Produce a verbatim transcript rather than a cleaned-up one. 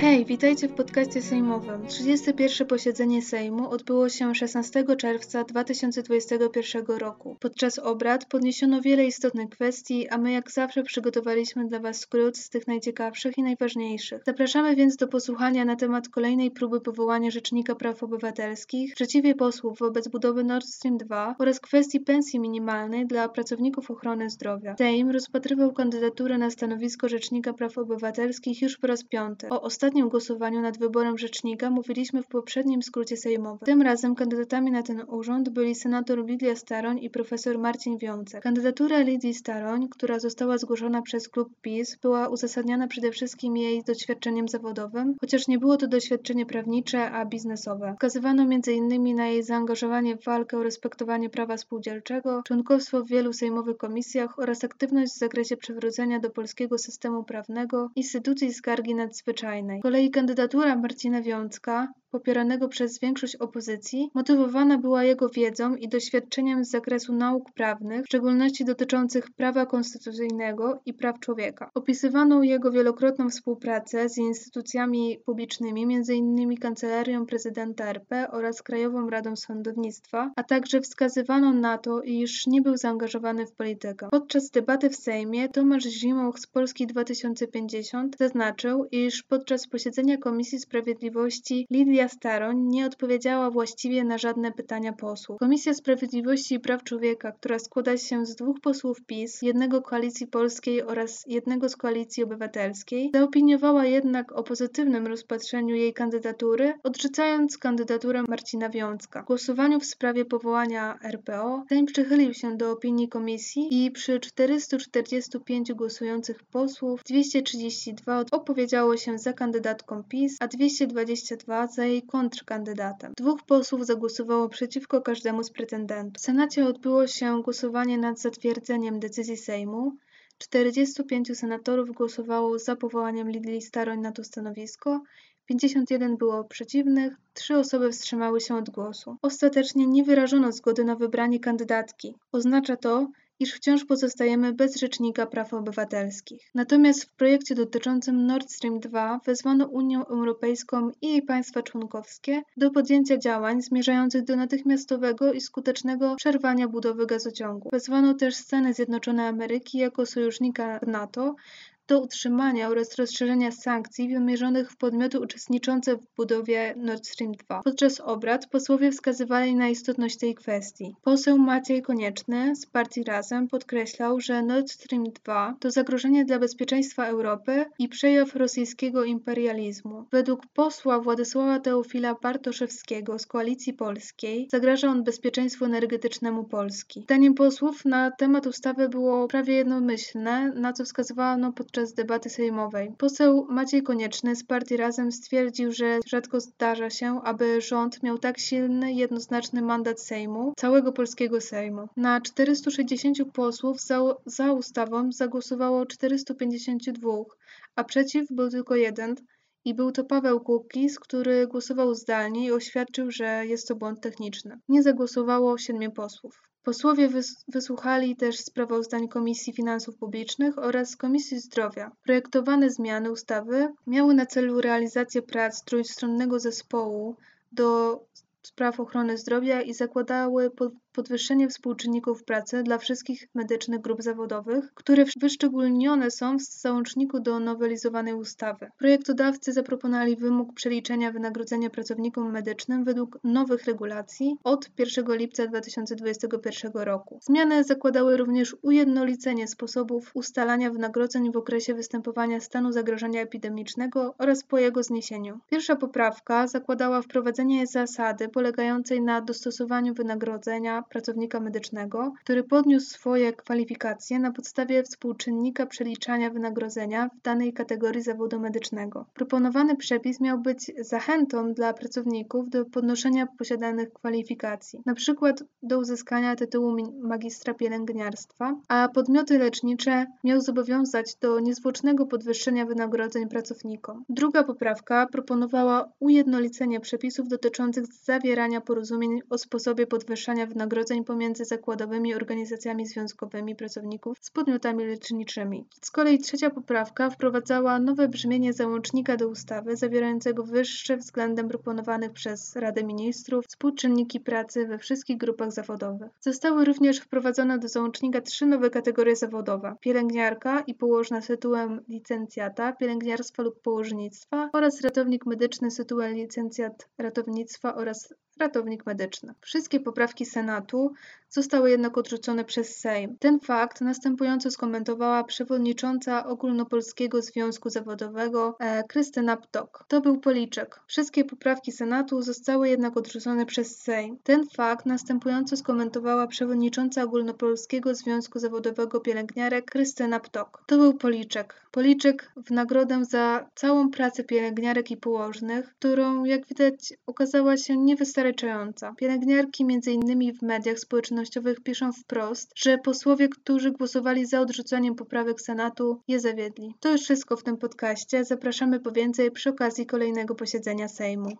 Hej, witajcie w podcaście sejmowym. trzydzieste pierwsze posiedzenie Sejmu odbyło się szesnastego czerwca dwa tysiące dwudziestego pierwszego roku. Podczas obrad podniesiono wiele istotnych kwestii, a my jak zawsze przygotowaliśmy dla Was skrót z tych najciekawszych i najważniejszych. Zapraszamy więc do posłuchania na temat kolejnej próby powołania Rzecznika Praw Obywatelskich, sprzeciwie posłów wobec budowy Nord Stream dwa oraz kwestii pensji minimalnej dla pracowników ochrony zdrowia. Sejm rozpatrywał kandydaturę na stanowisko Rzecznika Praw Obywatelskich już po raz piąty. O ostatnim W głosowaniu nad wyborem rzecznika mówiliśmy w poprzednim skrócie sejmowym. Tym razem kandydatami na ten urząd byli senator Lidia Staroń i profesor Marcin Wiącek. Kandydatura Lidii Staroń, która została zgłoszona przez klub PiS, była uzasadniana przede wszystkim jej doświadczeniem zawodowym, chociaż nie było to doświadczenie prawnicze, a biznesowe. Wskazywano między innymi na jej zaangażowanie w walkę o respektowanie prawa spółdzielczego, członkostwo w wielu sejmowych komisjach oraz aktywność w zakresie przywrócenia do polskiego systemu prawnego instytucji skargi nadzwyczajnej. Z kolei kandydatura Marcina Wiącka, popieranego przez większość opozycji, motywowana była jego wiedzą i doświadczeniem z zakresu nauk prawnych, w szczególności dotyczących prawa konstytucyjnego i praw człowieka. Opisywano jego wielokrotną współpracę z instytucjami publicznymi, między innymi Kancelarią Prezydenta R P oraz Krajową Radą Sądownictwa, a także wskazywano na to, iż nie był zaangażowany w politykę. Podczas debaty w Sejmie Tomasz Zimoch z Polski dwa tysiące pięćdziesiąt zaznaczył, iż podczas posiedzenia Komisji Sprawiedliwości Lidia Staroń nie odpowiedziała właściwie na żadne pytania posłów. Komisja Sprawiedliwości i Praw Człowieka, która składa się z dwóch posłów PiS, jednego Koalicji Polskiej oraz jednego z Koalicji Obywatelskiej, zaopiniowała jednak o pozytywnym rozpatrzeniu jej kandydatury, odrzucając kandydaturę Marcina Wiącka. W głosowaniu w sprawie powołania R P O Sejm przychylił się do opinii komisji i przy czterystu czterdziestu pięciu głosujących posłów dwieście trzydzieści dwa opowiedziało się za kandydatką PiS, a dwieście dwadzieścia dwa za jej kontrkandydatem. Dwóch posłów zagłosowało przeciwko każdemu z pretendentów. W Senacie odbyło się głosowanie nad zatwierdzeniem decyzji Sejmu. czterdziestu pięciu senatorów głosowało za powołaniem Lidii Staroń na to stanowisko, pięćdziesiąt jeden było przeciwnych, trzy osoby wstrzymały się od głosu. Ostatecznie nie wyrażono zgody na wybranie kandydatki. Oznacza to, iż wciąż pozostajemy bez Rzecznika Praw Obywatelskich. Natomiast w projekcie dotyczącym Nord Stream dwa wezwano Unię Europejską i jej państwa członkowskie do podjęcia działań zmierzających do natychmiastowego i skutecznego przerwania budowy gazociągu. Wezwano też Stany Zjednoczone Ameryki jako sojusznika NATO do utrzymania oraz rozszerzenia sankcji wymierzonych w podmioty uczestniczące w budowie Nord Stream dwa. Podczas obrad posłowie wskazywali na istotność tej kwestii. Poseł Maciej Konieczny z partii Razem podkreślał, że Nord Stream dwa to zagrożenie dla bezpieczeństwa Europy i przejaw rosyjskiego imperializmu. Według posła Władysława Teofila Bartoszewskiego z Koalicji Polskiej zagraża on bezpieczeństwu energetycznemu Polski. Zdaniem posłów na temat ustawy było prawie jednomyślne, na co wskazywano podczas Podczas debaty sejmowej. Poseł Maciej Konieczny z partii Razem stwierdził, że rzadko zdarza się, aby rząd miał tak silny, jednoznaczny mandat Sejmu, całego polskiego Sejmu. Na czterystu sześćdziesięciu posłów za, za ustawą zagłosowało czterystu pięćdziesięciu dwóch, a przeciw był tylko jeden i był to Paweł Kukiz, który głosował zdalnie i oświadczył, że jest to błąd techniczny. Nie zagłosowało siedmiu posłów. Posłowie wysłuchali też sprawozdań Komisji Finansów Publicznych oraz Komisji Zdrowia. Projektowane zmiany ustawy miały na celu realizację prac trójstronnego zespołu do spraw ochrony zdrowia i zakładały podwyższenie współczynników pracy dla wszystkich medycznych grup zawodowych, które wyszczególnione są w załączniku do nowelizowanej ustawy. Projektodawcy zaproponowali wymóg przeliczenia wynagrodzenia pracownikom medycznym według nowych regulacji od pierwszego lipca dwa tysiące dwudziestego pierwszego roku. Zmiany zakładały również ujednolicenie sposobów ustalania wynagrodzeń w okresie występowania stanu zagrożenia epidemicznego oraz po jego zniesieniu. Pierwsza poprawka zakładała wprowadzenie zasady polegającej na dostosowaniu wynagrodzenia pracownika medycznego, który podniósł swoje kwalifikacje na podstawie współczynnika przeliczania wynagrodzenia w danej kategorii zawodu medycznego. Proponowany przepis miał być zachętą dla pracowników do podnoszenia posiadanych kwalifikacji, na przykład do uzyskania tytułu magistra pielęgniarstwa, a podmioty lecznicze miał zobowiązać do niezwłocznego podwyższenia wynagrodzeń pracownikom. Druga poprawka proponowała ujednolicenie przepisów dotyczących zawierania porozumień o sposobie podwyższania wynagrodzenia wynagrodzeń pomiędzy zakładowymi organizacjami związkowymi pracowników z podmiotami leczniczymi. Z kolei trzecia poprawka wprowadzała nowe brzmienie załącznika do ustawy zawierającego wyższe względem proponowanych przez Radę Ministrów współczynniki pracy we wszystkich grupach zawodowych. Zostały również wprowadzone do załącznika trzy nowe kategorie zawodowe: pielęgniarka i położna z tytułem licencjata, pielęgniarstwa lub położnictwa oraz ratownik medyczny z tytułem licencjat ratownictwa oraz ratownik medyczny. Wszystkie poprawki Senatu zostały jednak odrzucone przez Sejm. Ten fakt następująco skomentowała przewodnicząca Ogólnopolskiego Związku Zawodowego e, Krystyna Ptok. To był policzek. Wszystkie poprawki Senatu zostały jednak odrzucone przez Sejm. Ten fakt następująco skomentowała przewodnicząca Ogólnopolskiego Związku Zawodowego Pielęgniarek Krystyna Ptok. To był policzek. Policzek w nagrodę za całą pracę pielęgniarek i położnych, którą jak widać okazała się niewystarczająca. Pielęgniarki między innymi w mediach społecznościowych piszą wprost, że posłowie, którzy głosowali za odrzuceniem poprawek Senatu, je zawiedli. To już wszystko w tym podcaście. Zapraszamy po więcej przy okazji kolejnego posiedzenia Sejmu.